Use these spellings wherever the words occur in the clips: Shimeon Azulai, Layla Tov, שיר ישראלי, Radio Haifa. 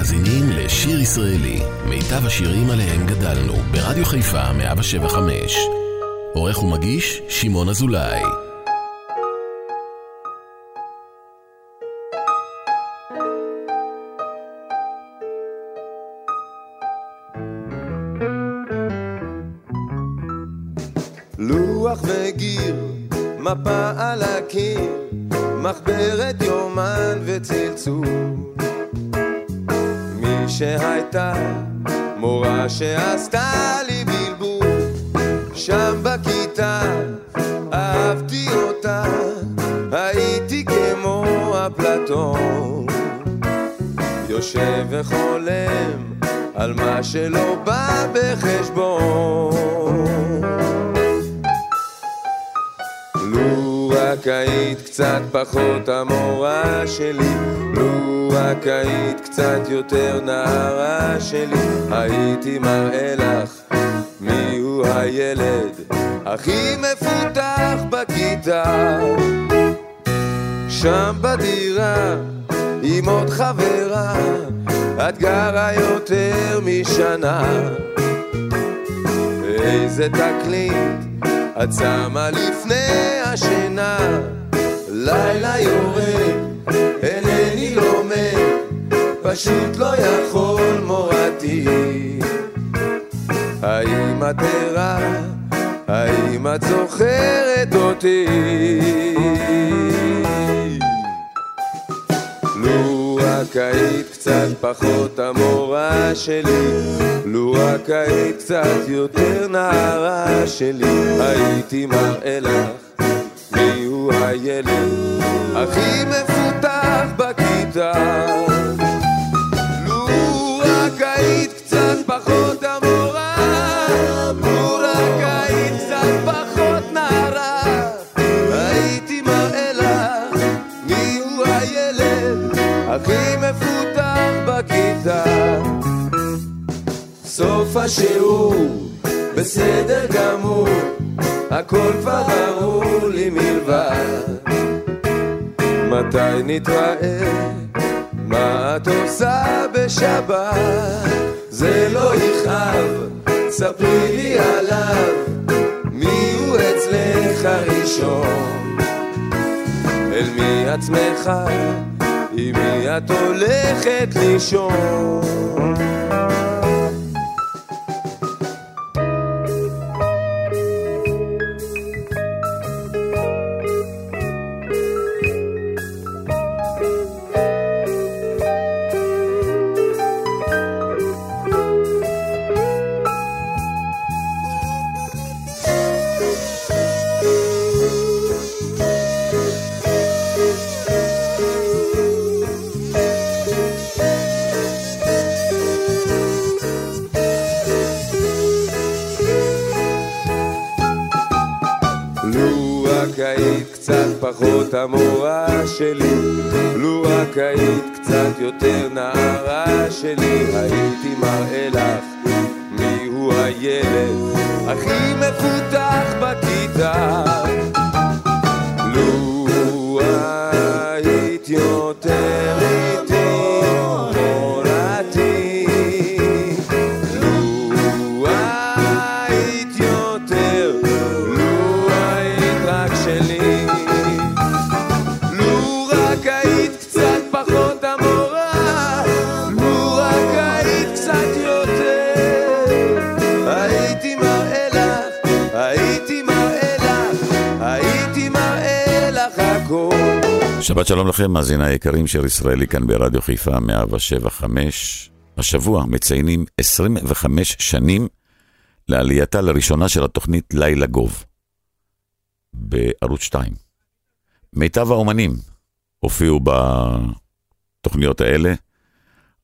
מאזינים לשיר ישראלי, מיטב השירים עליהם גדלנו, ברדיו חיפה 175. עורך ומגיש שמעון אזולאי. לוח וגיר, מפה על הקיר, מחברת יומן וצלצול. שהייתה מורה שעשתה לי בלבול, שם בכיתה אהבתי אותה, הייתי כמו אפלטון, יושב וחולם על מה שלא בא בחשבון. לו רק היית קצת פחות המורה שלי, לו רק היית קצת יותר נערה שלי, הייתי מראה לך מי הוא הילד הכי מפותח בכיתה. שם בדירה עם עוד חברה, את גרה יותר משנה, איזה תקליט את שמה לפני השינה, לילה יורד אינני לומד, פשוט לא יכול מורתי. האם את ערה? האם את זוכרת אותי? לו רק היית קצת פחות המורה שלי, לו רק היית קצת יותר נערה שלי, הייתי מראה לך מי הוא הילד הכי מפותח בכיתה. לו רק היית קצת פחות המורה, לו רק היית קצת פחות נערה, הייתי מראה לך מי הוא הילד הכי מפותח בכיתה. סוף השיעור בסדר גמור, הכל כבר ברור לי מלבד, מתי נתראה? מה את עושה בשבת? זה לא יכאב, ספרי לי עליו, מי הוא אצלך ראשון? אל מי עצמך, עם מי את הולכת לישון? פחות המורה שלי, לו רק היית קצת יותר נערה שלי, הייתי מראה לך מי הוא הילד הכי מפותח בכיתה. לו היית יותר איתי מורתי, לו היית יותר, לו היית רק שלי. שבת שלום לכם, מאזיני היקרים, שיר ישראלי כאן ברדיו חיפה 175. השבוע מציינים 25 שנים לעלייתה לראשונה של התוכנית לילה גוב בערוץ 2. מיטב האומנים הופיעו בתוכניות האלה,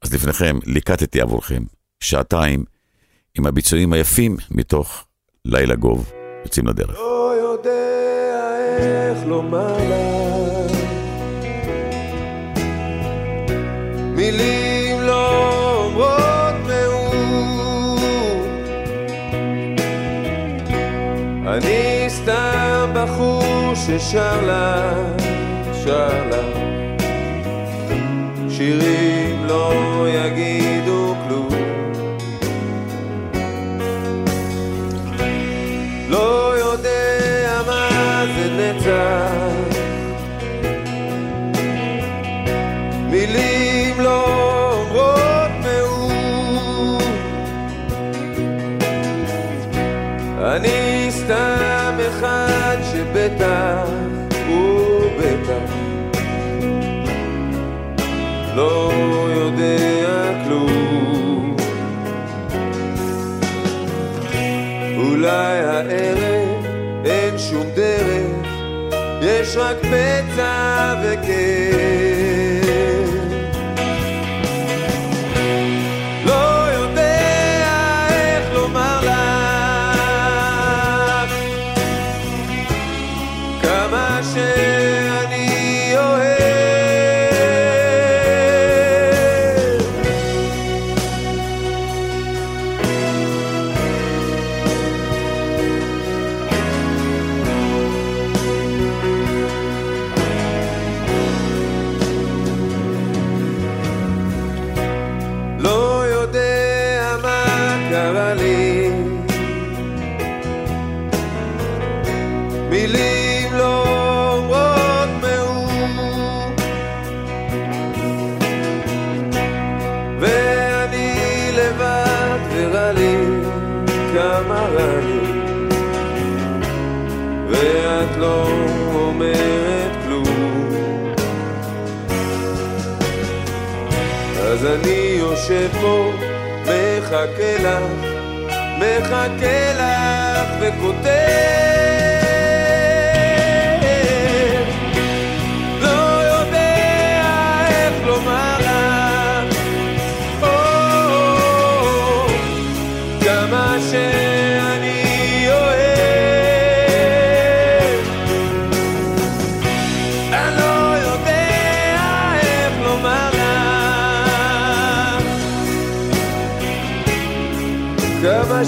אז לפניכם ליקטתי עבורכם שעתיים עם הביצועים היפים מתוך לילה גוב. יוצאים לדרך. לא יודע איך לומר לך, מילים לא אומרות מאור, אני סתם בחור ששר לה, שר לה, שירים לא יגיד מילים לא אומרות מאור, אני סתם אחד שבטח הוא בטח לא יודע כלום. אולי הערב אין שום דרך, יש רק פצע וכאב, לא יודע איך לומר לך כמה שאני אוהב. לא יודע מה קרה לי, מילים לא אומרות מאום, ואני לבד ורע לי כמה רע לי, ואת לא אומרת כלום. אז אני יושב פה מחכה לך, מחכה לך וכותב, לא יודע איך לומר לך כמה שאני אוהב, אני לא יודע איך לומר לך כמה שאני אוהב.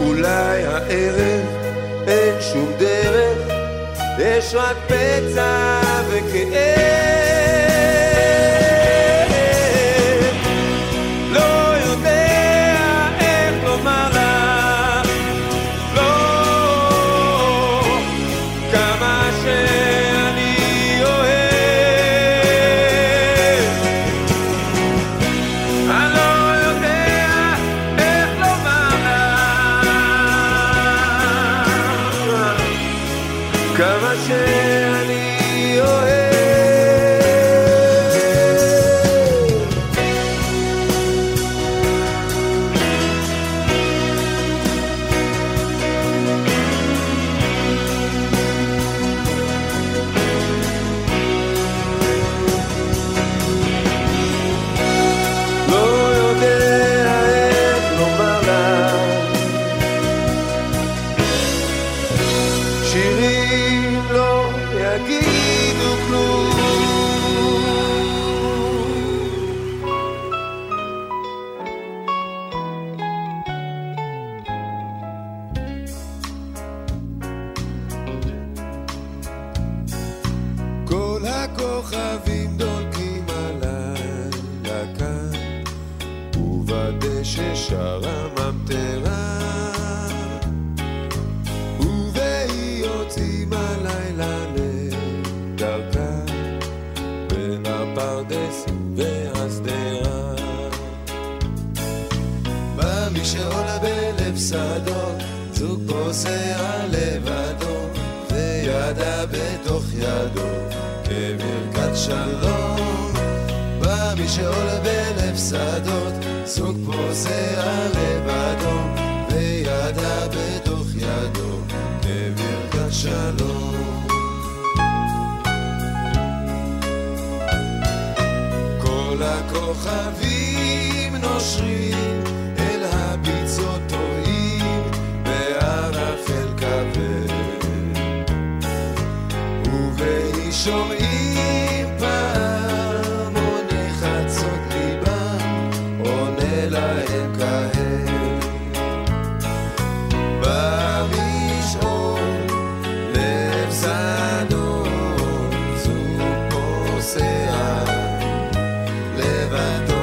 אולי הערב אין שום דרך, יש רק פצע וכאב, לא יודע איך לומר לך כמה שאני אוהב, אני לא יודע איך לומר לך כמה שאני אוהב. לא יודע איך לומר לך, שירים לא יגידו כלום. כל הכוכבים דולקים הלילה כאן, ובדשא שרה ממטרה, ובהיא יוצאים הלילה לדרכה בין הפרדסים והשדרה. בא מי שעולה בלב שדות, זוג פוסע לבדו, וידה בתוך ידו כברכת שלום. בא מי שעולה בלב שדות, זוג פוסע לבדו, וידה בתוך ידו כברכת שלום. כל הכוכבים נושרים אל הביצות, טועים בערפל שומעים פעמוני חצות ליבה, עונה להם כהל. במשעון, לב סדון, זוג פוסע, לבדו.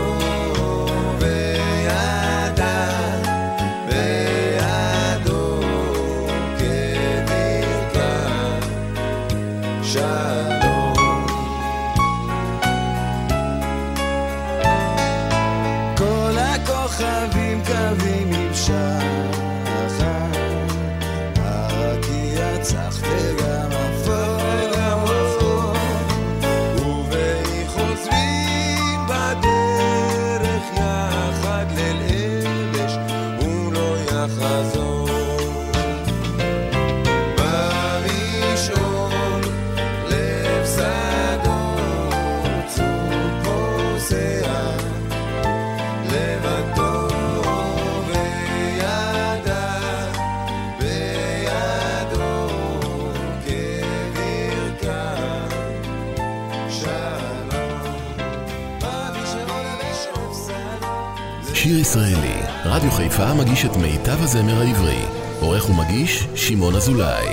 שיר ישראלי, רדיו חיפה מגיש את מיטב הזמר העברי. עורך ומגיש שמעון אזולאי.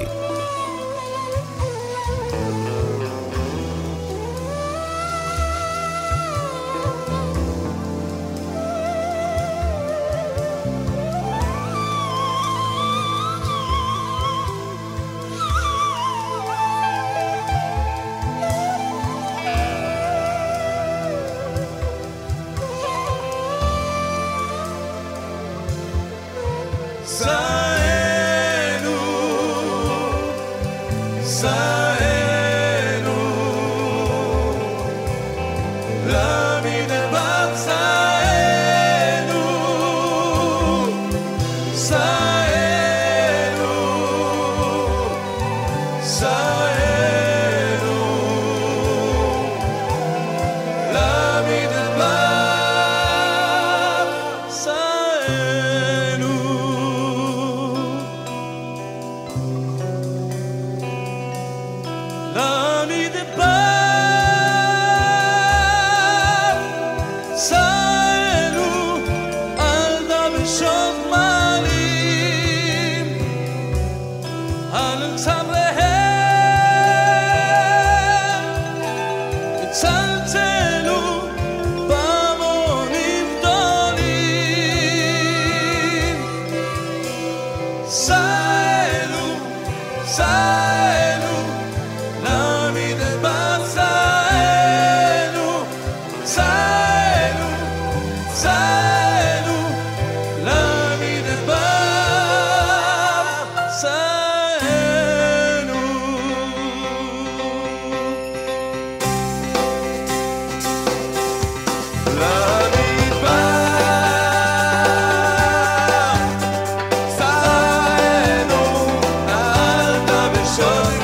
Show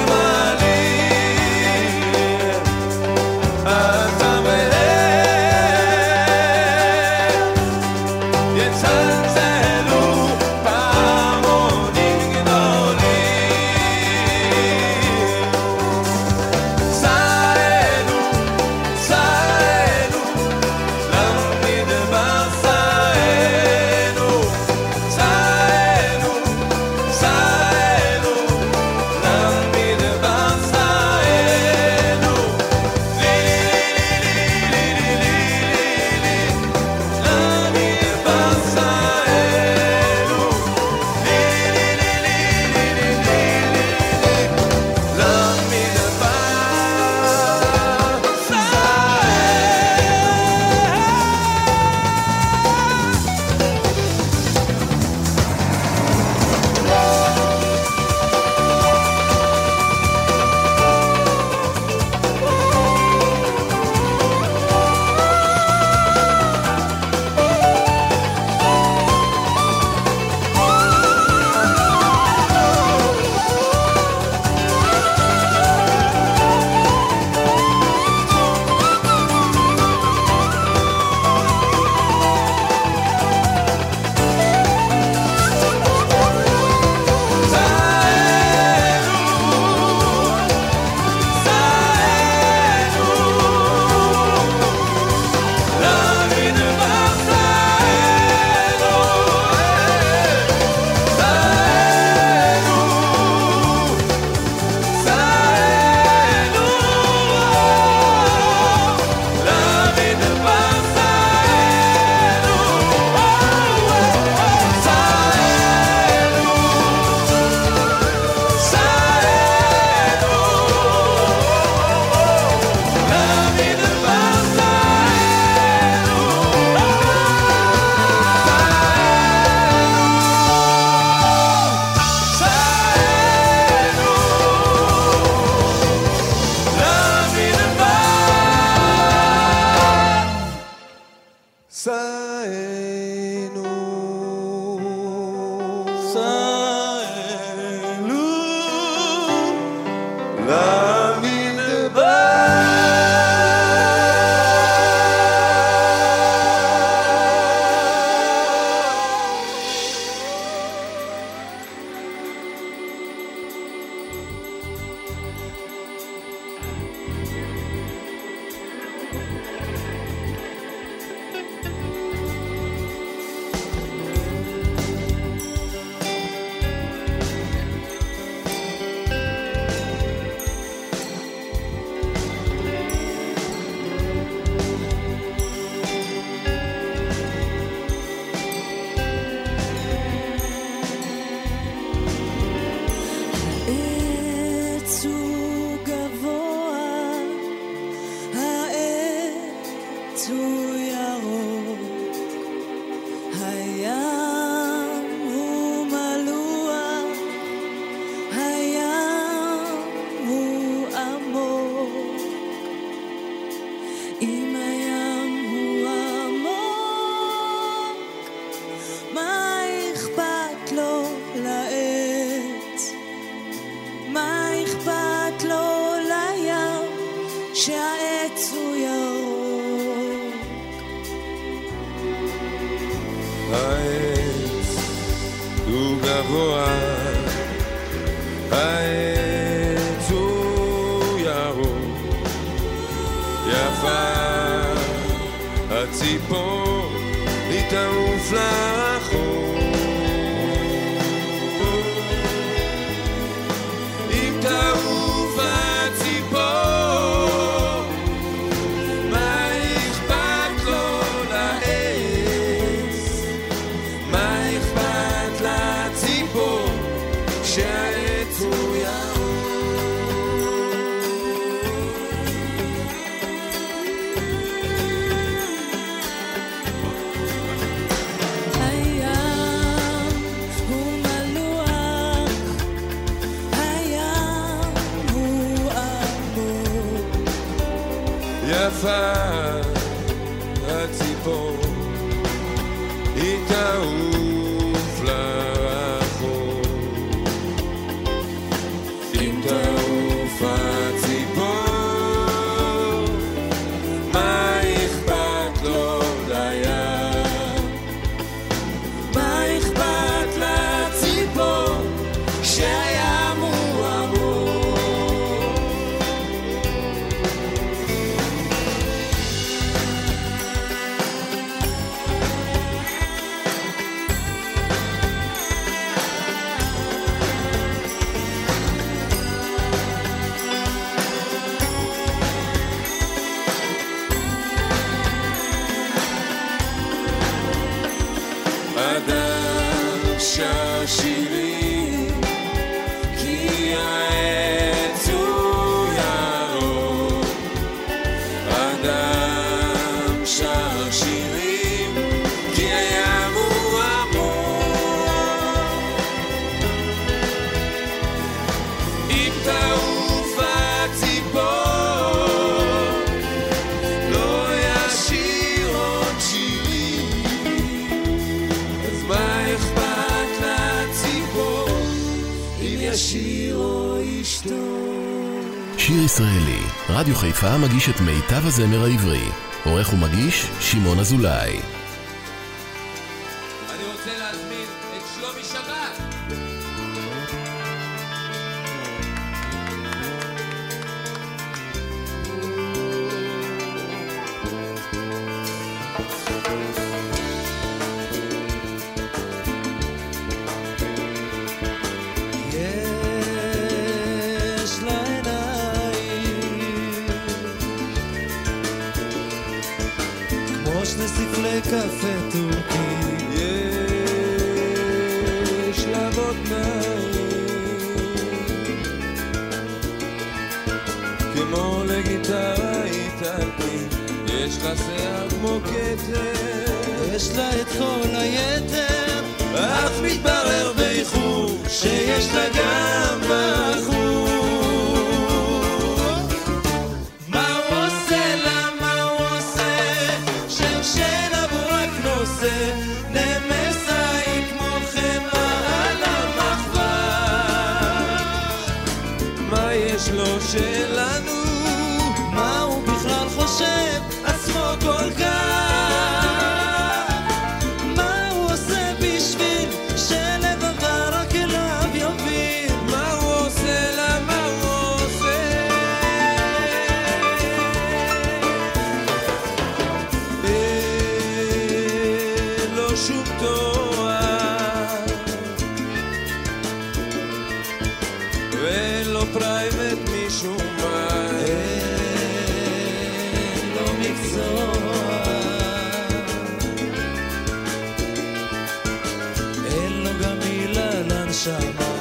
שיר ישראלי, רדיו חיפה מגיש את מיטב הזמר העברי. עורך ומגיש שמעון אזולאי. אני רוצה להזמין את שלומי שבת. יש לו שלנו, מה הוא בכלל חושב עצמו כל כך? מה הוא עושה בשביל שלבבה רק אליו יוביל? מה הוא עושה לה, מה הוא עושה? אין לו שום תואר ואין לו פרייבט משום מה, אין לו מקצוע, אין לו גם מילה לנשמה,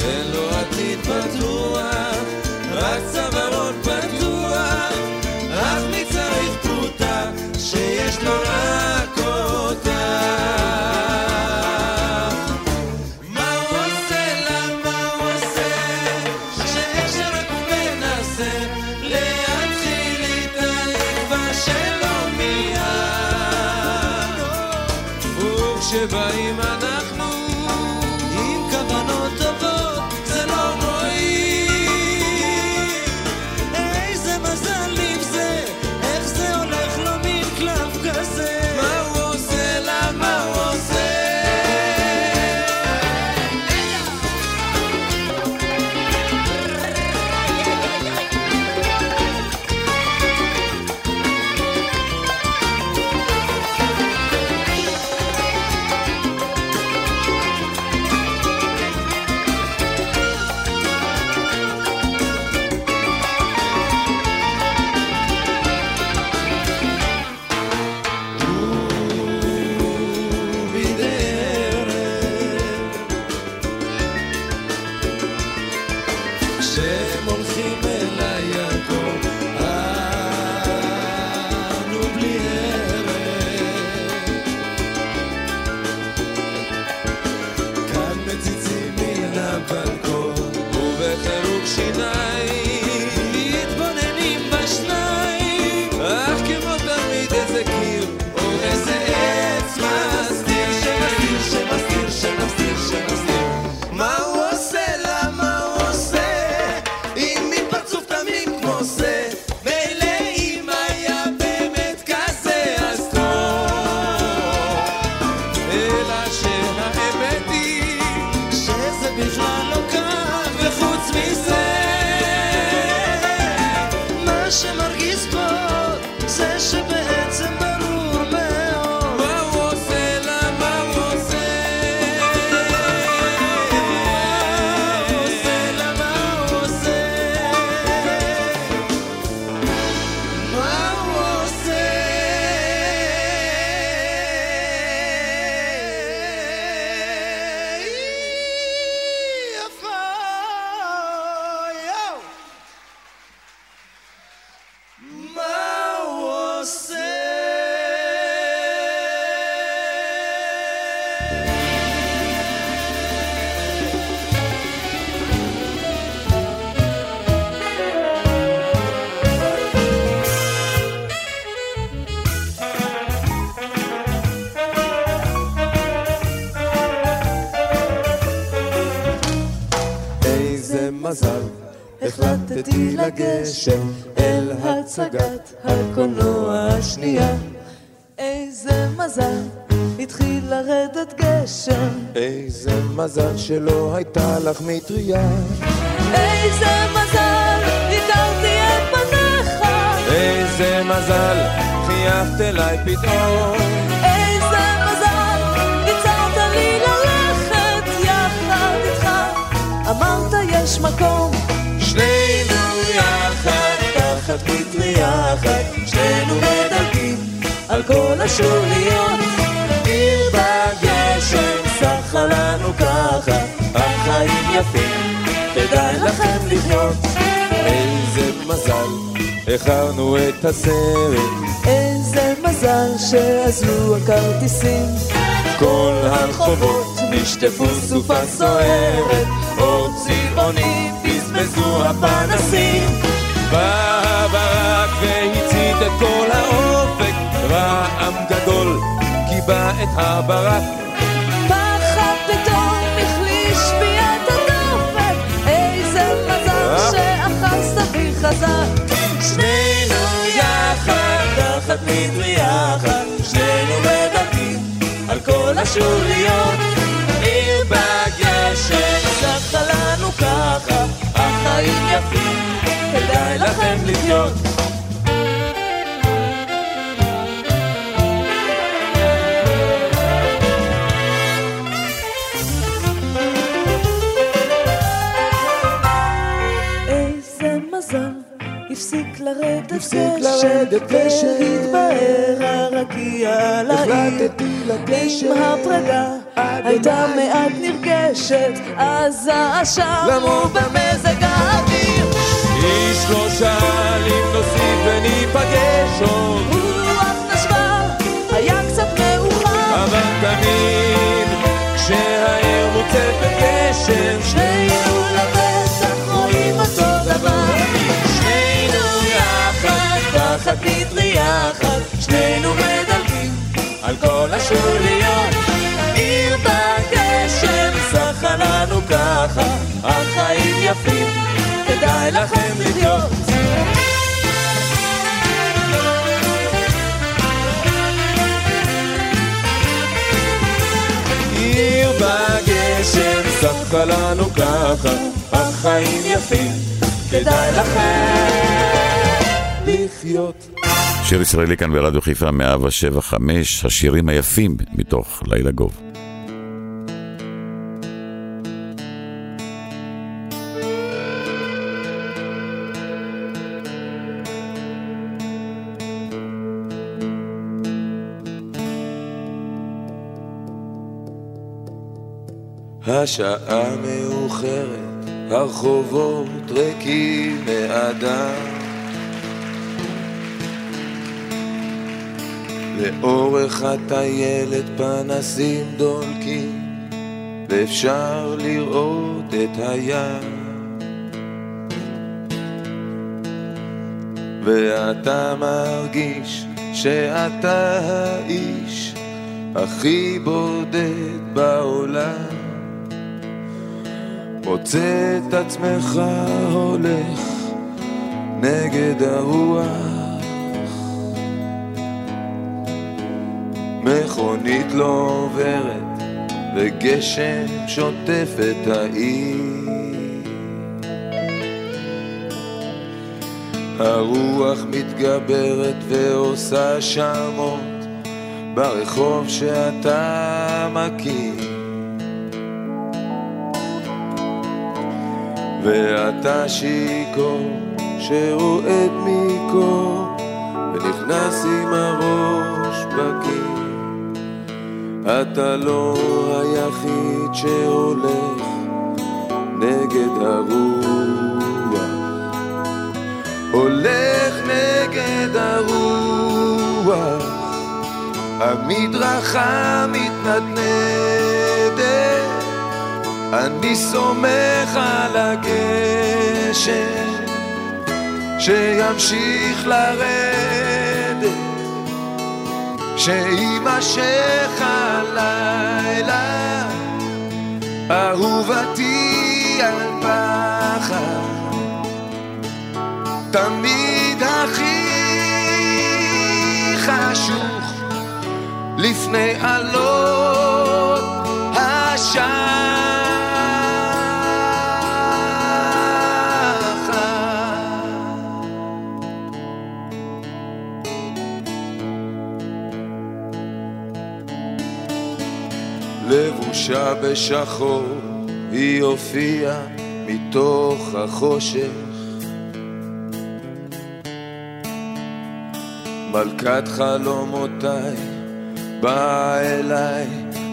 אין לו עתיד פתוח, רק צווארון פתוח, אז מי צריך פרוטה שיש לו רק אותה? שבאים אנחנו עם כוונות טובות, זה לא רואים. איזה מזל אם זה, איך זה הולך לו מין קלף כזה? מה הוא עושה לה, מה הוא עושה? החלטתי לגשם אל הצגת הקולנוע השנייה. איזה מזל, התחיל לרדת גשם. איזה מזל שלא הייתה לך מטריה. איזה מזל, ניתרתי את פניך. איזה מזל, חייבת אליי פתאום. איזה מזל, ניצרת לי ללכת יחד איתך. אמרת יש מקום שנינו יחד, תחת פטריה אחת, שנינו מדלגים על כל השוליות. אם בגשם סך עלינו ככה, החיים יפים, כדאי לכם לחיות. איזה מזל, הכרנו את הסרט. איזה מזל שעזלו הכרטיסים. כל הרחובות נשטפו סופה סוערת, אור צבעוני וזו הפנסים, והברק והצית את כל האופק, רעם גדול קיבע את הברק, פחד פתאום החליש ביד הדופק. איזה מזל שאחר חשוב להיות עיר בגשם. קצת חלנו ככה, החיים יפים, כדאי לכם לחיות. איזה מזל, הפסיק לרדת גשם, התבהר הרקיע על העיר. עם הפרדה הייתה מעט נרגשת, אז האשם הוא במזג האוויר. איש לא שאל אם נוסיף וניפגש עוד, רוח נשבה, היה קצת מאוחר, אבל תמיד כשהעיר מוצפת גשם שנינו לבטח רואים אותו דבר. שנינו יחד תחת מטרייה יחד, שנינו מדלגים על כל השוליות. עיר בגשם, סחה לנו ככה, החיים יפים, כדאי לכם לחיות. עיר בגשם, סחה לנו ככה, החיים יפים, כדאי לכם לחיות. שיר ישראלי כאן ברדיו חיפה 107.5, השירים היפים מתוך לילה גוב. השעה מאוחרת, הרחובות ריקים מאדם, לאורך הטיילת פנסים דולקים, ואפשר לראות את הים. ואתה מרגיש שאתה האיש הכי בודד בעולם, מוצא את עצמך הולך נגד הרוח. מכונית לא עוברת וגשם שוטף את העיר, הרוח מתגברת ועושה שמות ברחוב שאתה מכיר. ואתה שיקור שרועד מקור ונכנס עם הראש בקיר. אתה לא היחיד שהולך נגד הרוח, הולך נגד הרוח. המדרכה מתנדנדת, אני סומך על הגשם שימשיך לרדת, שימשך הלילה. אהובתי על פחד, תמיד הכי חשוך לפני עלות השחר. לבושה בשחור היא הופיעה מתוך החושך, מלכת חלומותיי באה אליי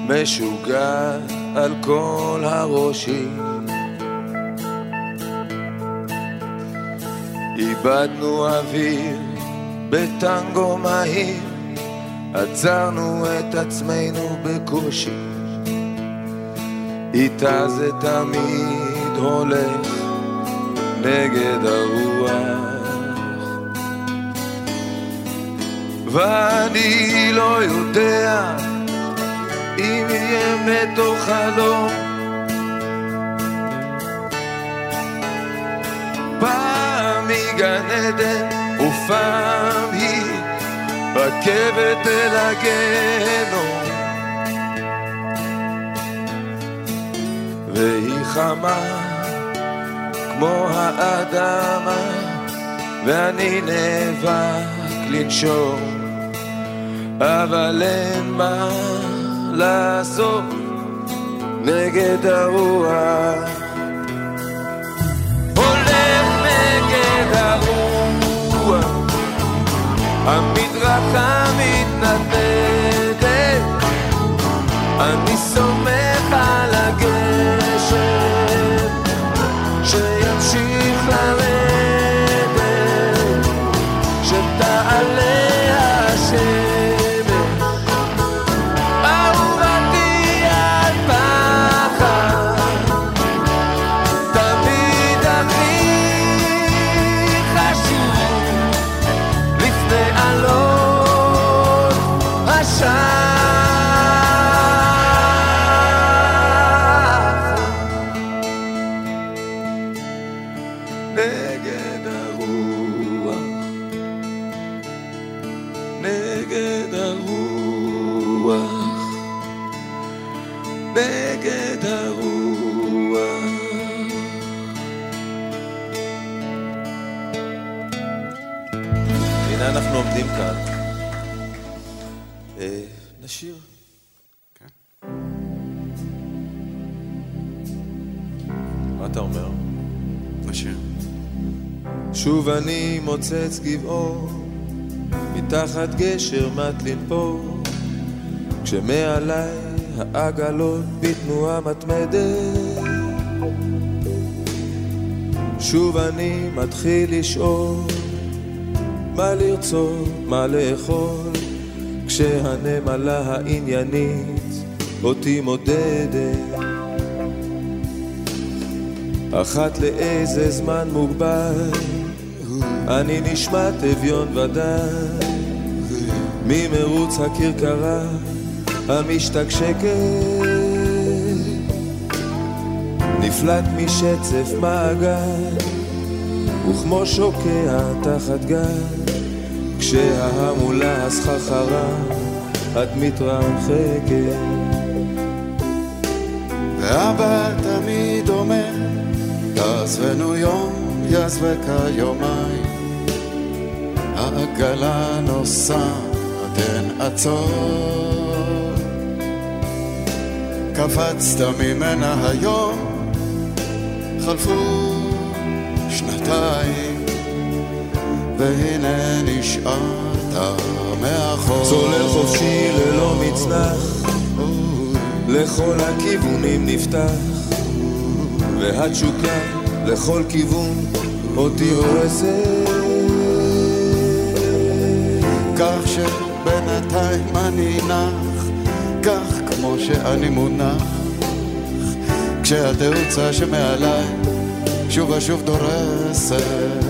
משוגעת על כל הראשים. איבדנו אוויר בטנגו מהיר, עצרנו את עצמנו בקושי. איתה זה תמיד הולך נגד הרוח, ואני לא יודע אם יהיה אמת או חלום. פעם היא גן עדן ופעם היא רכבת אל הגיהנום, חמה כמו האדמה, ואני נאבק לנשום, אבל אין מה לעשות נגד הרוח, הולך נגד הרוח, המדרכה מתנתקת, אני סומך על הגשם שימשיך לרדת, שתעלה השם. שוב אני מוצץ גבעור, מתחת גשר מת לנפור, כשמעליי העגלות בתנועה מתמדת. שוב אני מתחיל לשאול, מה לרצות, מה לאכול, כשהנמלה העניינית אותי מודדת. אחת לאיזה זמן מוגבל אני נשמע טביון ודאי ממרוץ הכרכרה המשתקשקת, נפלט משצף מעגל וכמו שוקע תחת גל, כשההמולה הסחחרה את מתרחקת. ואבא תמיד אומר, יעזבנו יום יעזבך יומיים, העגלה נוסעת אין עצור, קפצת ממנה היום, חלפו שנתיים והנה נשארת מאחור. צולל חופשי ללא מצנח, לכל הכיוונים נפתח, והתשוקה לכל כיוון אותי הורסת, כך שבינתיים אני נח, כך כמו שאני מונח, כשהתאוצה שמעליי שוב ושוב דורסת,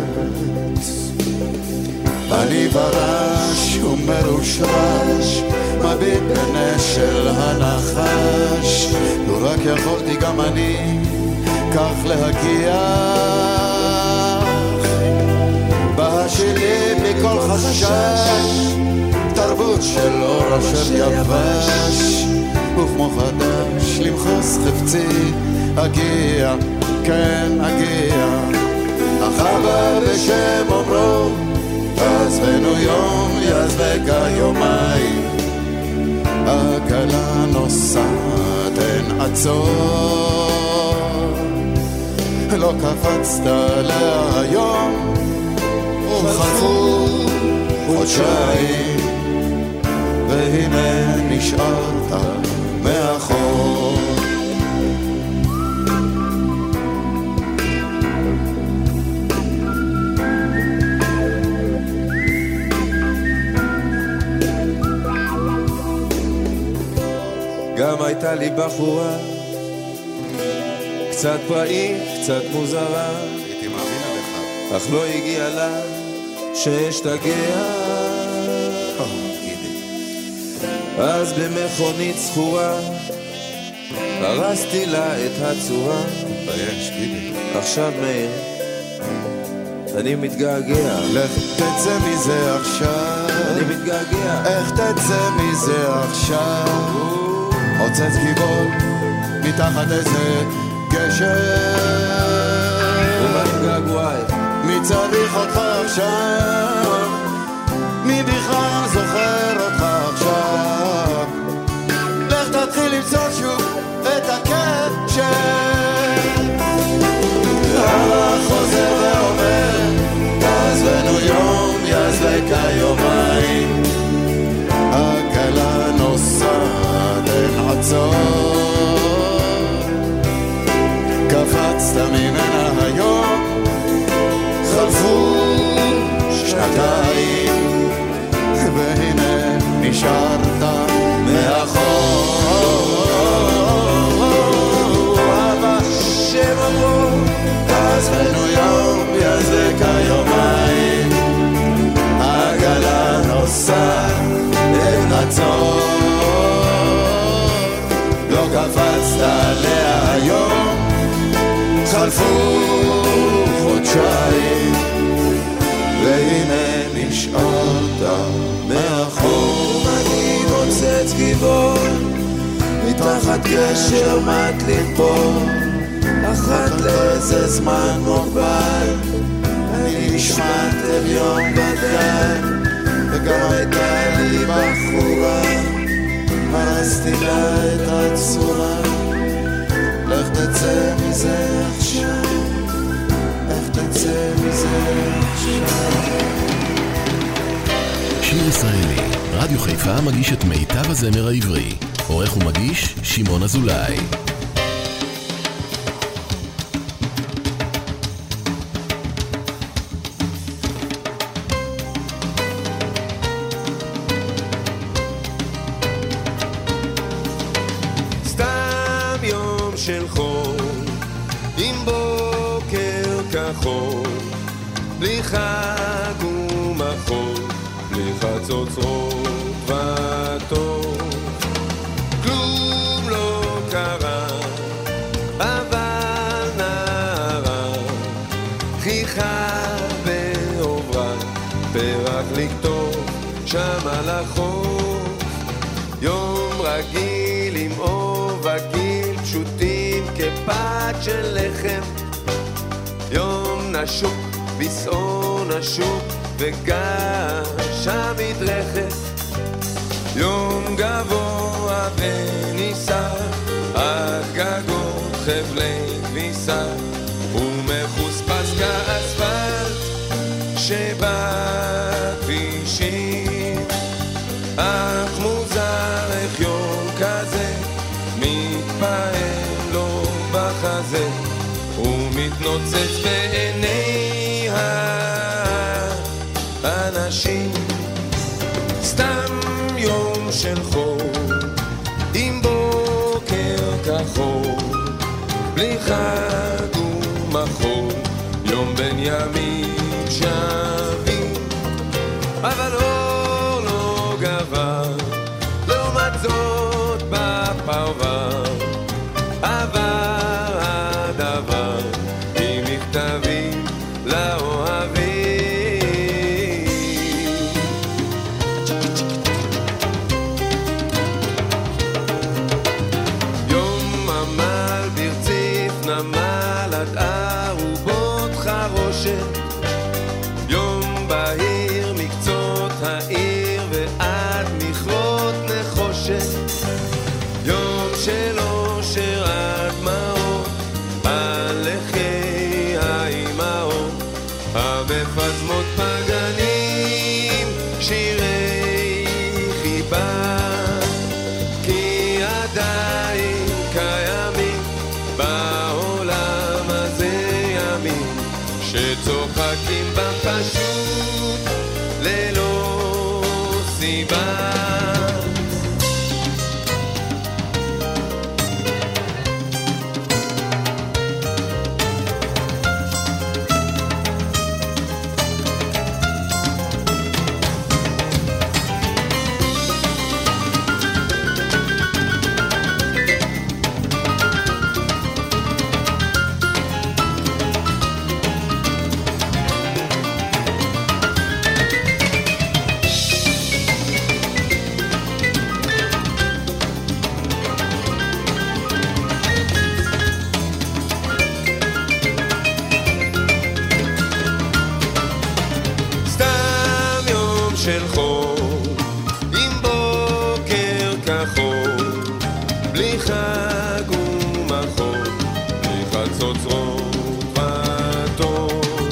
אני ברש ומרושרש מביט בנה של הנחש, לו רק יכולתי גם אני כך להגיח, בהשילים מכל חשש, תרבות של אור אשר יבש, וכמו חדש למחוס חפצי, אגיע, כן אגיע, החבר בשם אומרו, יעזבנו יום יעזבך יומיים, העגלה נוסעת אין עצור, לא קפצת להיום, חלפו חודשיים והנה נשארת מאחור. גם הייתה לי בחורה קצת פראית, קצת מוזרה, הייתי מאמינה לך, אך לא הגיע לה שאשתגע. אז במכונית סחורה הרסתי לה את הצורה, עכשיו מאיר אני מתגעגע, לך תצא מזה עכשיו, אני מתגעגע, איך תצא מזה עכשיו, עוצץ גיבור מתחת איזה יושב מי צריך אותך עכשיו, מי בכלל זוכר אותך עכשיו, לך תתחיל למצוא שוב את הקשר. הרח חוזר ואומר תעזבנו יום יעזבק היומיים, הכלה נוסעת אל עצור, קפצת ממנה היום, חלפו שנתיים והנה נשארת מאחור. אבא שמרו תעזבנו יום יעזבק היומיים, הכלה נוסעת עצור, לא קפצת עליה היום, חלפו חודשיים והנה נשארת מאחור. אני מוצץ גיבון מתחת גשר מת ליפור, אחת לאיזה זמן מוגבל אני נשמעת אביון בדל, וגם הייתה לי בחורה, הרסתי לה את הצורה, לך תצא מזה עכשיו, לך תצא מזה עכשיו. שיר ישראלי, רדיו חיפה מגיש את מיטב הזמר העברי, עורך ומגיש שמעון אזולאי. של חור עם בוקר כחור, בלי חג ומחור, בלי חצוצרות ותור, כלום לא קרה אבל נערה חיכה ועוברה פרח לקטוף שם על החוף, יום רגיל עם אוב הגיל פשוטי כפת של לחם, יום נשוק בסעון השוק וגש המדרכת, יום גבוה וניסה הגגות חבלי כביסה ומחוספס כאספלט שבכבישים, אך מוזר איך יום כזה מתפעל בחזה ומתנוצץ בעיני האנשים. סתם יום של חור עם בוקר כחור, בלי חג ומחור, יום בין ימים שווים, אבל אור לא גבר לעומת זאת בפרווה, עבר הדבר עם מכתבים לאוהבים. יום עמל ברציף נמל עד ערובות חרושת, יום בהיר מקצות העיר ועד מכרות נחושת, יום שלא שרד מאות הלכי האימהות המפזמות פגנים שירי חיבה, כי עדיין קיימים בעולם הזה ימים שצוחקים בפשוט ללא סיבה. של חור עם בוקר כחור בלי חג ומחור בלי חצות זרוב וטוב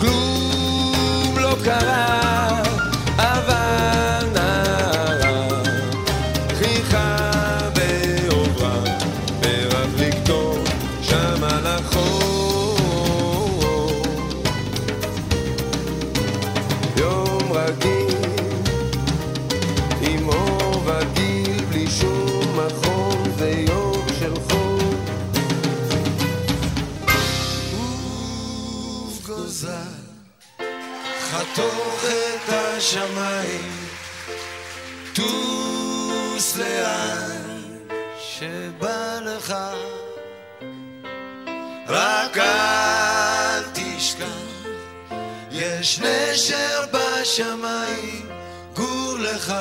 כלום לא קרה אבל נערה חיכה ועוברה ברב לקטור שם על החור חתוך את השמיים תוס לאן שבא לך רק אל תשכח יש נשר בשמיים גור לך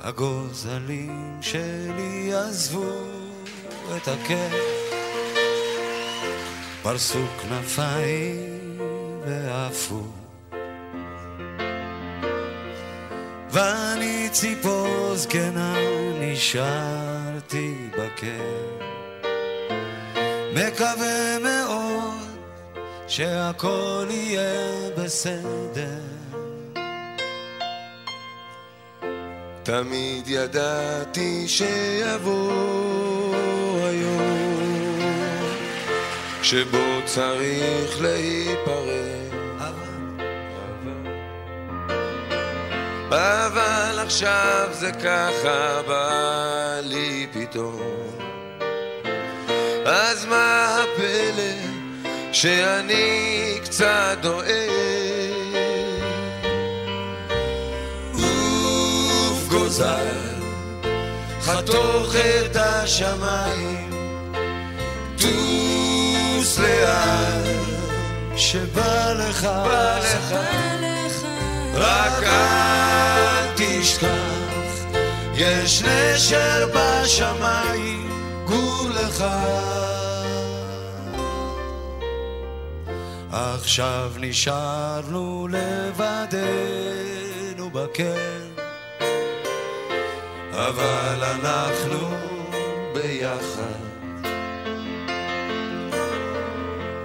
הגוזלים שלי עזבו את הכף פרסו כנפיים ועפו ואני ציפור זקנה נשארתי בקר מקווה מאוד שהכל יהיה בסדר תמיד ידעתי שיבוא היום שבו צריך להיפרד אבל עכשיו זה ככה בא לי פתאום אז מה הפלא שאני קצת דואג אוף גוזל חתוך את השמיים לאן שבא לך רק אל תשכח יש נשר בשמיים גור לך עכשיו נשארנו לבדנו בקר אבל אנחנו ביחד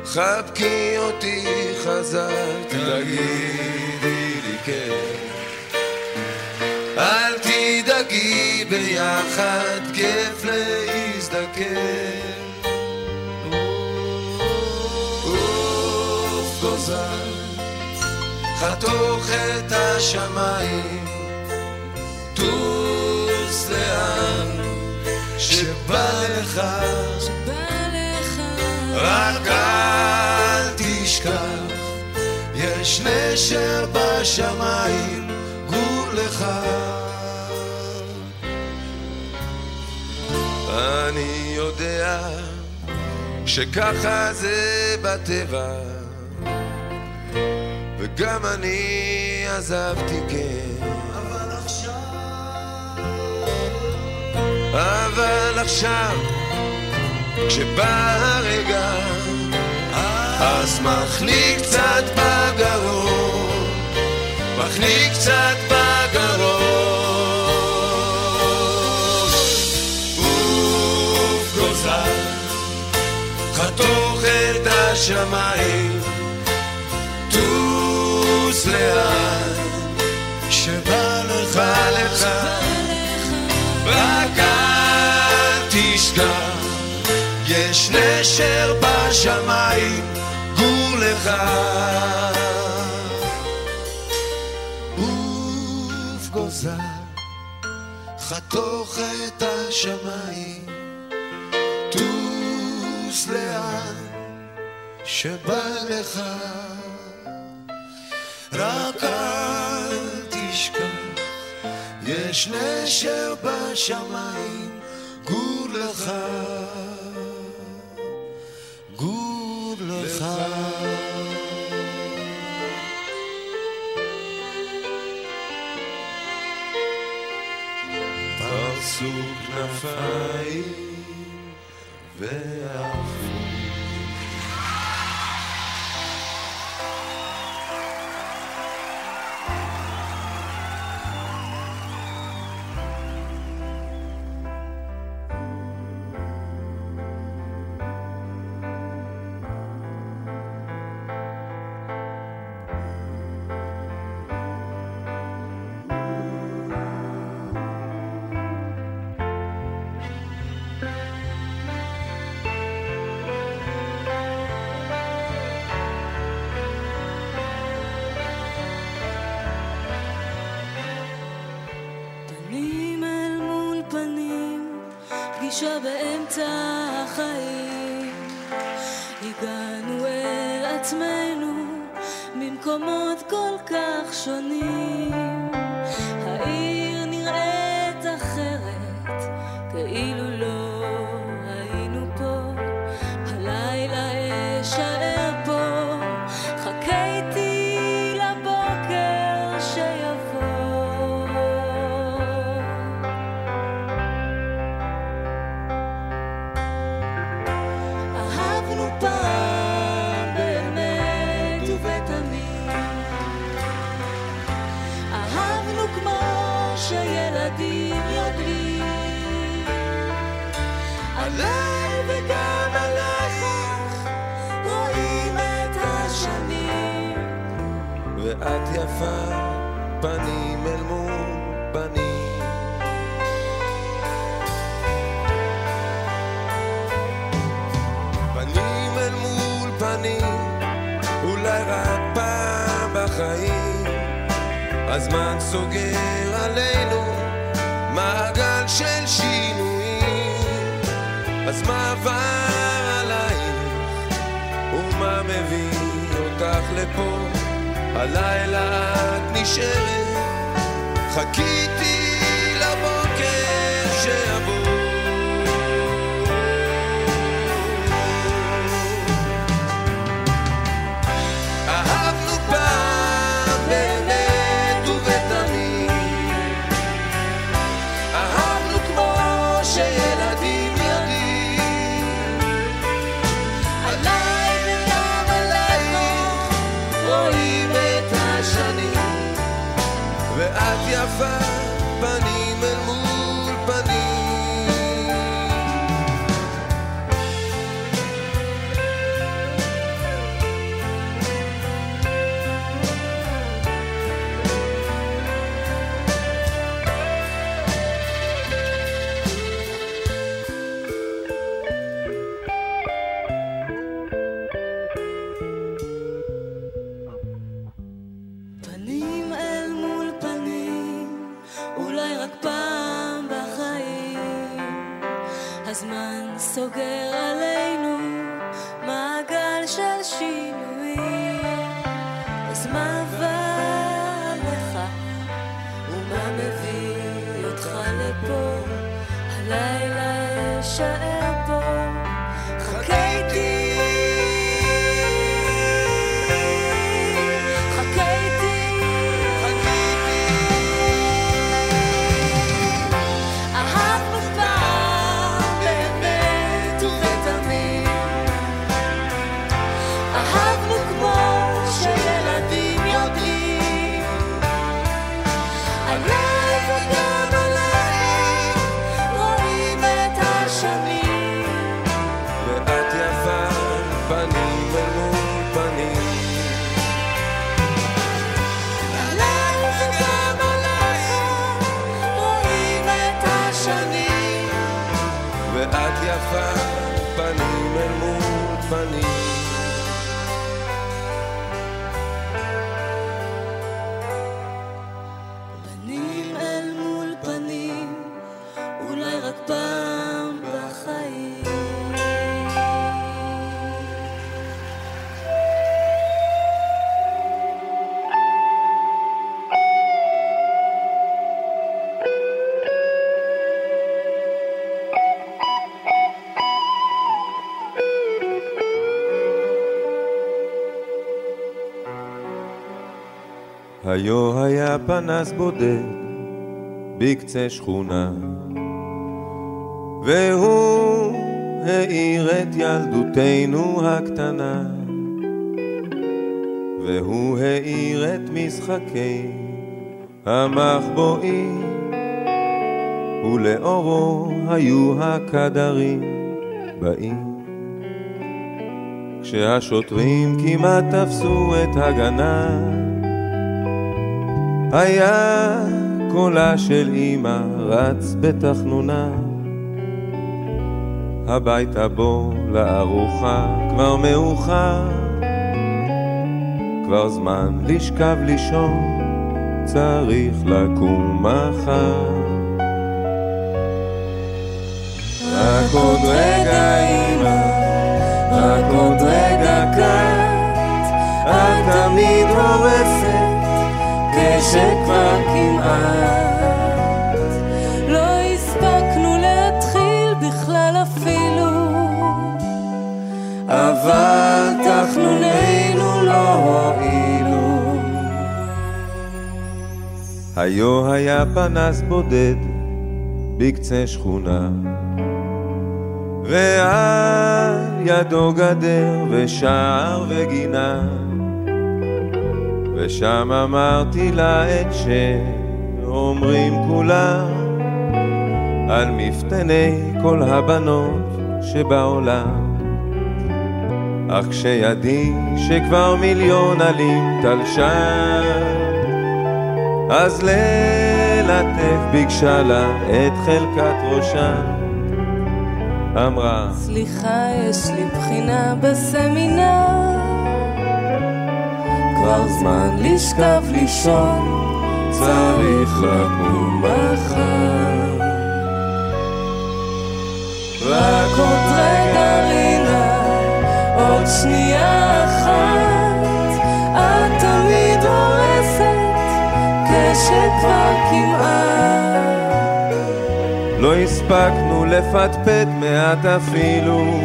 חבקי אותי חזק, תגידי לי כן אל תדאגי ביחד, כיף להזדקן אוף גוזל, חתוך את השמיים תוס לאן שבא לך רק אל תשכח יש נשר בשמיים גור לך אני יודע שככה זה בטבע וגם אני עזבתי כן אבל עכשיו כשבא הרגע אז מחליק קצת בגרון אוף גוזל חתוך את השמיים תוס לאן שבא לך רק אל תשכח יש נשר בשמיים גור לך אוף גוזל חתוך את השמיים תוס לאן שבא לך רק אל תשכח יש נשר בשמיים גור לך גור לך פרסו כנפיים ועפו אישה באמצע החיים, הגענו אל עצמנו ממקומות כל כך שונים. העיר נראית אחרת, כאילו לא היינו פה. הלילה אשאר פה, חכיתי לבוקר שיבוא. אהבנו פעם באמת ובתמיד, אהבנו כמו שילדים יודעים. עליי וגם עלייך רואים את השנים, ואת יפה פנים אל מול פנים. פנים אל מול פנים, אולי רק פעם בחיים. הזמן סוגר עלינו מעגל של שינוי, אז מה עבר עלייך ומה מביא אותך לפה? הלילה את נשארת, חכיתי לבוקר שיבוא. אהבנו פעם באמת ובתמיד, אהבנו כמו שילדים ואת יפה פנים אל מול פנים. פנים אל מול פנים, אולי רק פעם בחיים. הזמן סוגר עלינו מעגל של שינויים. אז מה עבר לך ומה מביא אותך לפה? הלילה אשאר פה, חכיתי. פנים אל מול פנים. פנים אל מול פנים, אולי רק פעם בחיים. היו היה פנס בודד בקצה שכונה, והוא העיר את ילדותנו הקטנה, והוא העיר את משחקי המחבואים, ולאורו היו הקדרים באים. כשהשוטרים כמעט תפסו את הגנב, היה קולה של אמא רץ בתחנונה, הביתה בו לארוחה כבר מאוחר, כבר זמן לשכב לישון, צריך לקום מחר. רק עוד רגע אימא, רק עוד רגע קט, את תמיד הורסת כשכבר כמעט לא הספקנו להתחיל בכלל אפילו, אבל תחנונינו לא הועילו. היו היה פנס בודד בקצה שכונה, ועל ידו גדר ושער וגינה, ושם אמרתי לה את שאומרים כולם על מפתני כל הבנות שבעולם. אך כשידי שכבר מיליון עלים תלשה, אז לילה טוב ביקשה לה את חלקת ראשה. אמרה, סליחה, יש לי בחינה בסמינר, כבר זמן לשכב לישון, צריך לקום מחר. רק עוד רגע רינה, עוד שנייה אחת, את תמיד הורסת כשכבר כמעט לא הספקנו לפטפט מעט אפילו,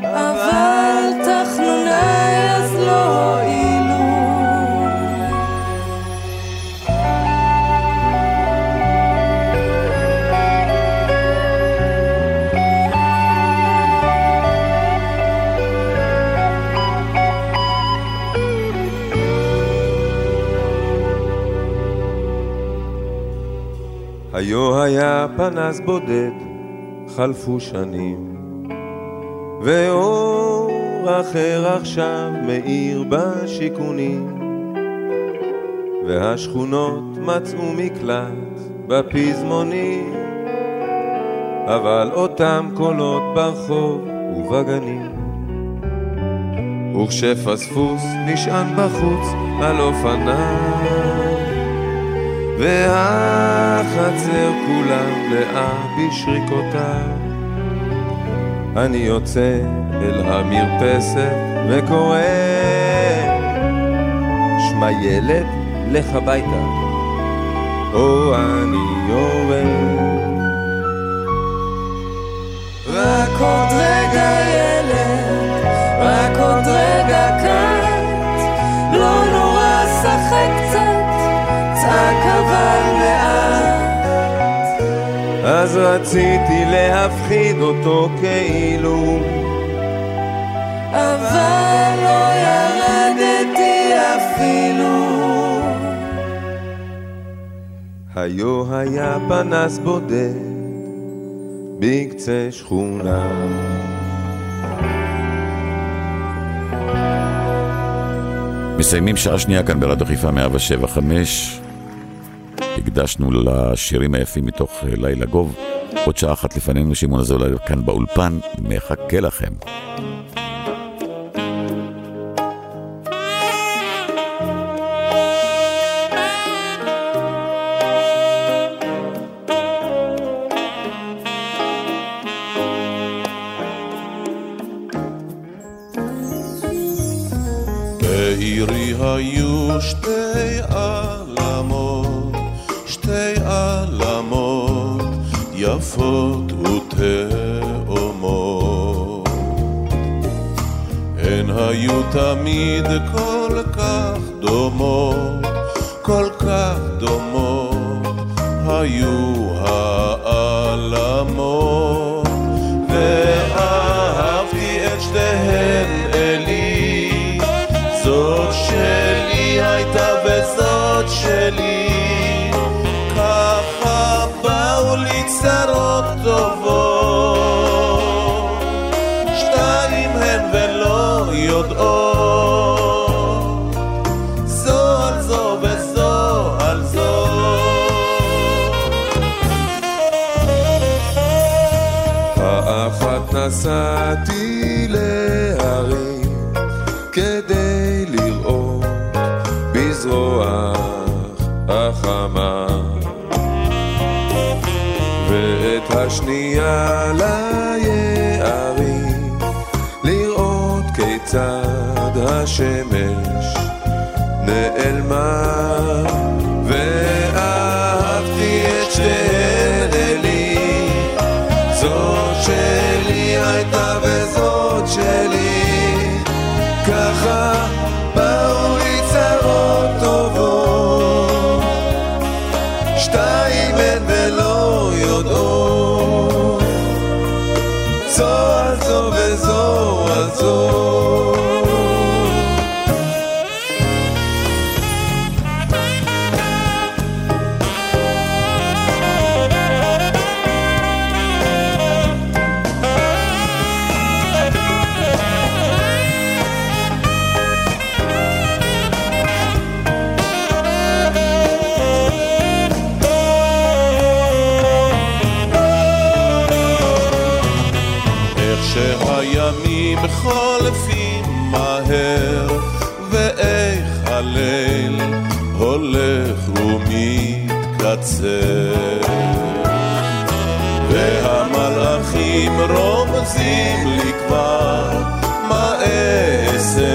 אבל תחנוני אז לא הועילו. היו היה פנס בודד, חלפו שנים, ואור אחר עכשיו מאיר בשיכונים, והשכונות מצאו מקלט בפזמונים, אבל אותם קולות ברחוב ובגנים. וכשפספוס נשען בחוץ על אופניו, והחצר כולה מלאה בשריקותיו, אני יוצא אל המרפסת וקורא, שמע ילד, לך הביתה, או אני יורד. רק עוד רגע ילד, רק עוד רגע קט, לא נורא, שחק קצת, אבל מעט. אז רציתי להפחיד אותו כאילו, אבל לא ירדתי אפילו. היו היה פנס בודד בקצה שכונה, מסיימים שעה שנייה כאן ברדיו חיפה 107.5. הקדשנו לשירים היפים מתוך לילה גוב. עוד שעה אחת לפנינו שמעון אזולאי כאן באולפן מחכה לכם. בעירי היו שתי עלמות, שתי עלמות יפות ותאומות, הן היו תמיד כל כך דומות, כל כך דומות היו העלמות, ואהבתי את שתיהן אלי, זאת שלי הייתה וזאת שלי, צרות טובות, שתיים הן ולא יודעות, זו על זו וזו על זו. האחת נסעתי להרים כדי לראות בזרוח החמה, ואת שנייה ליערי, לראות כיצד השמש נעלמה, ואהבתי את שתיהן אלי, זאת שלי הייתה וזאת שלי, ככה באו לי צרות טובות, שתיים הן ולא יודעות, זו על זו וזו על זו. הימים חולפים מהר, ואיך הליל הולך ומתקצר, והמלאכים רומזים לי כבר מה אעשה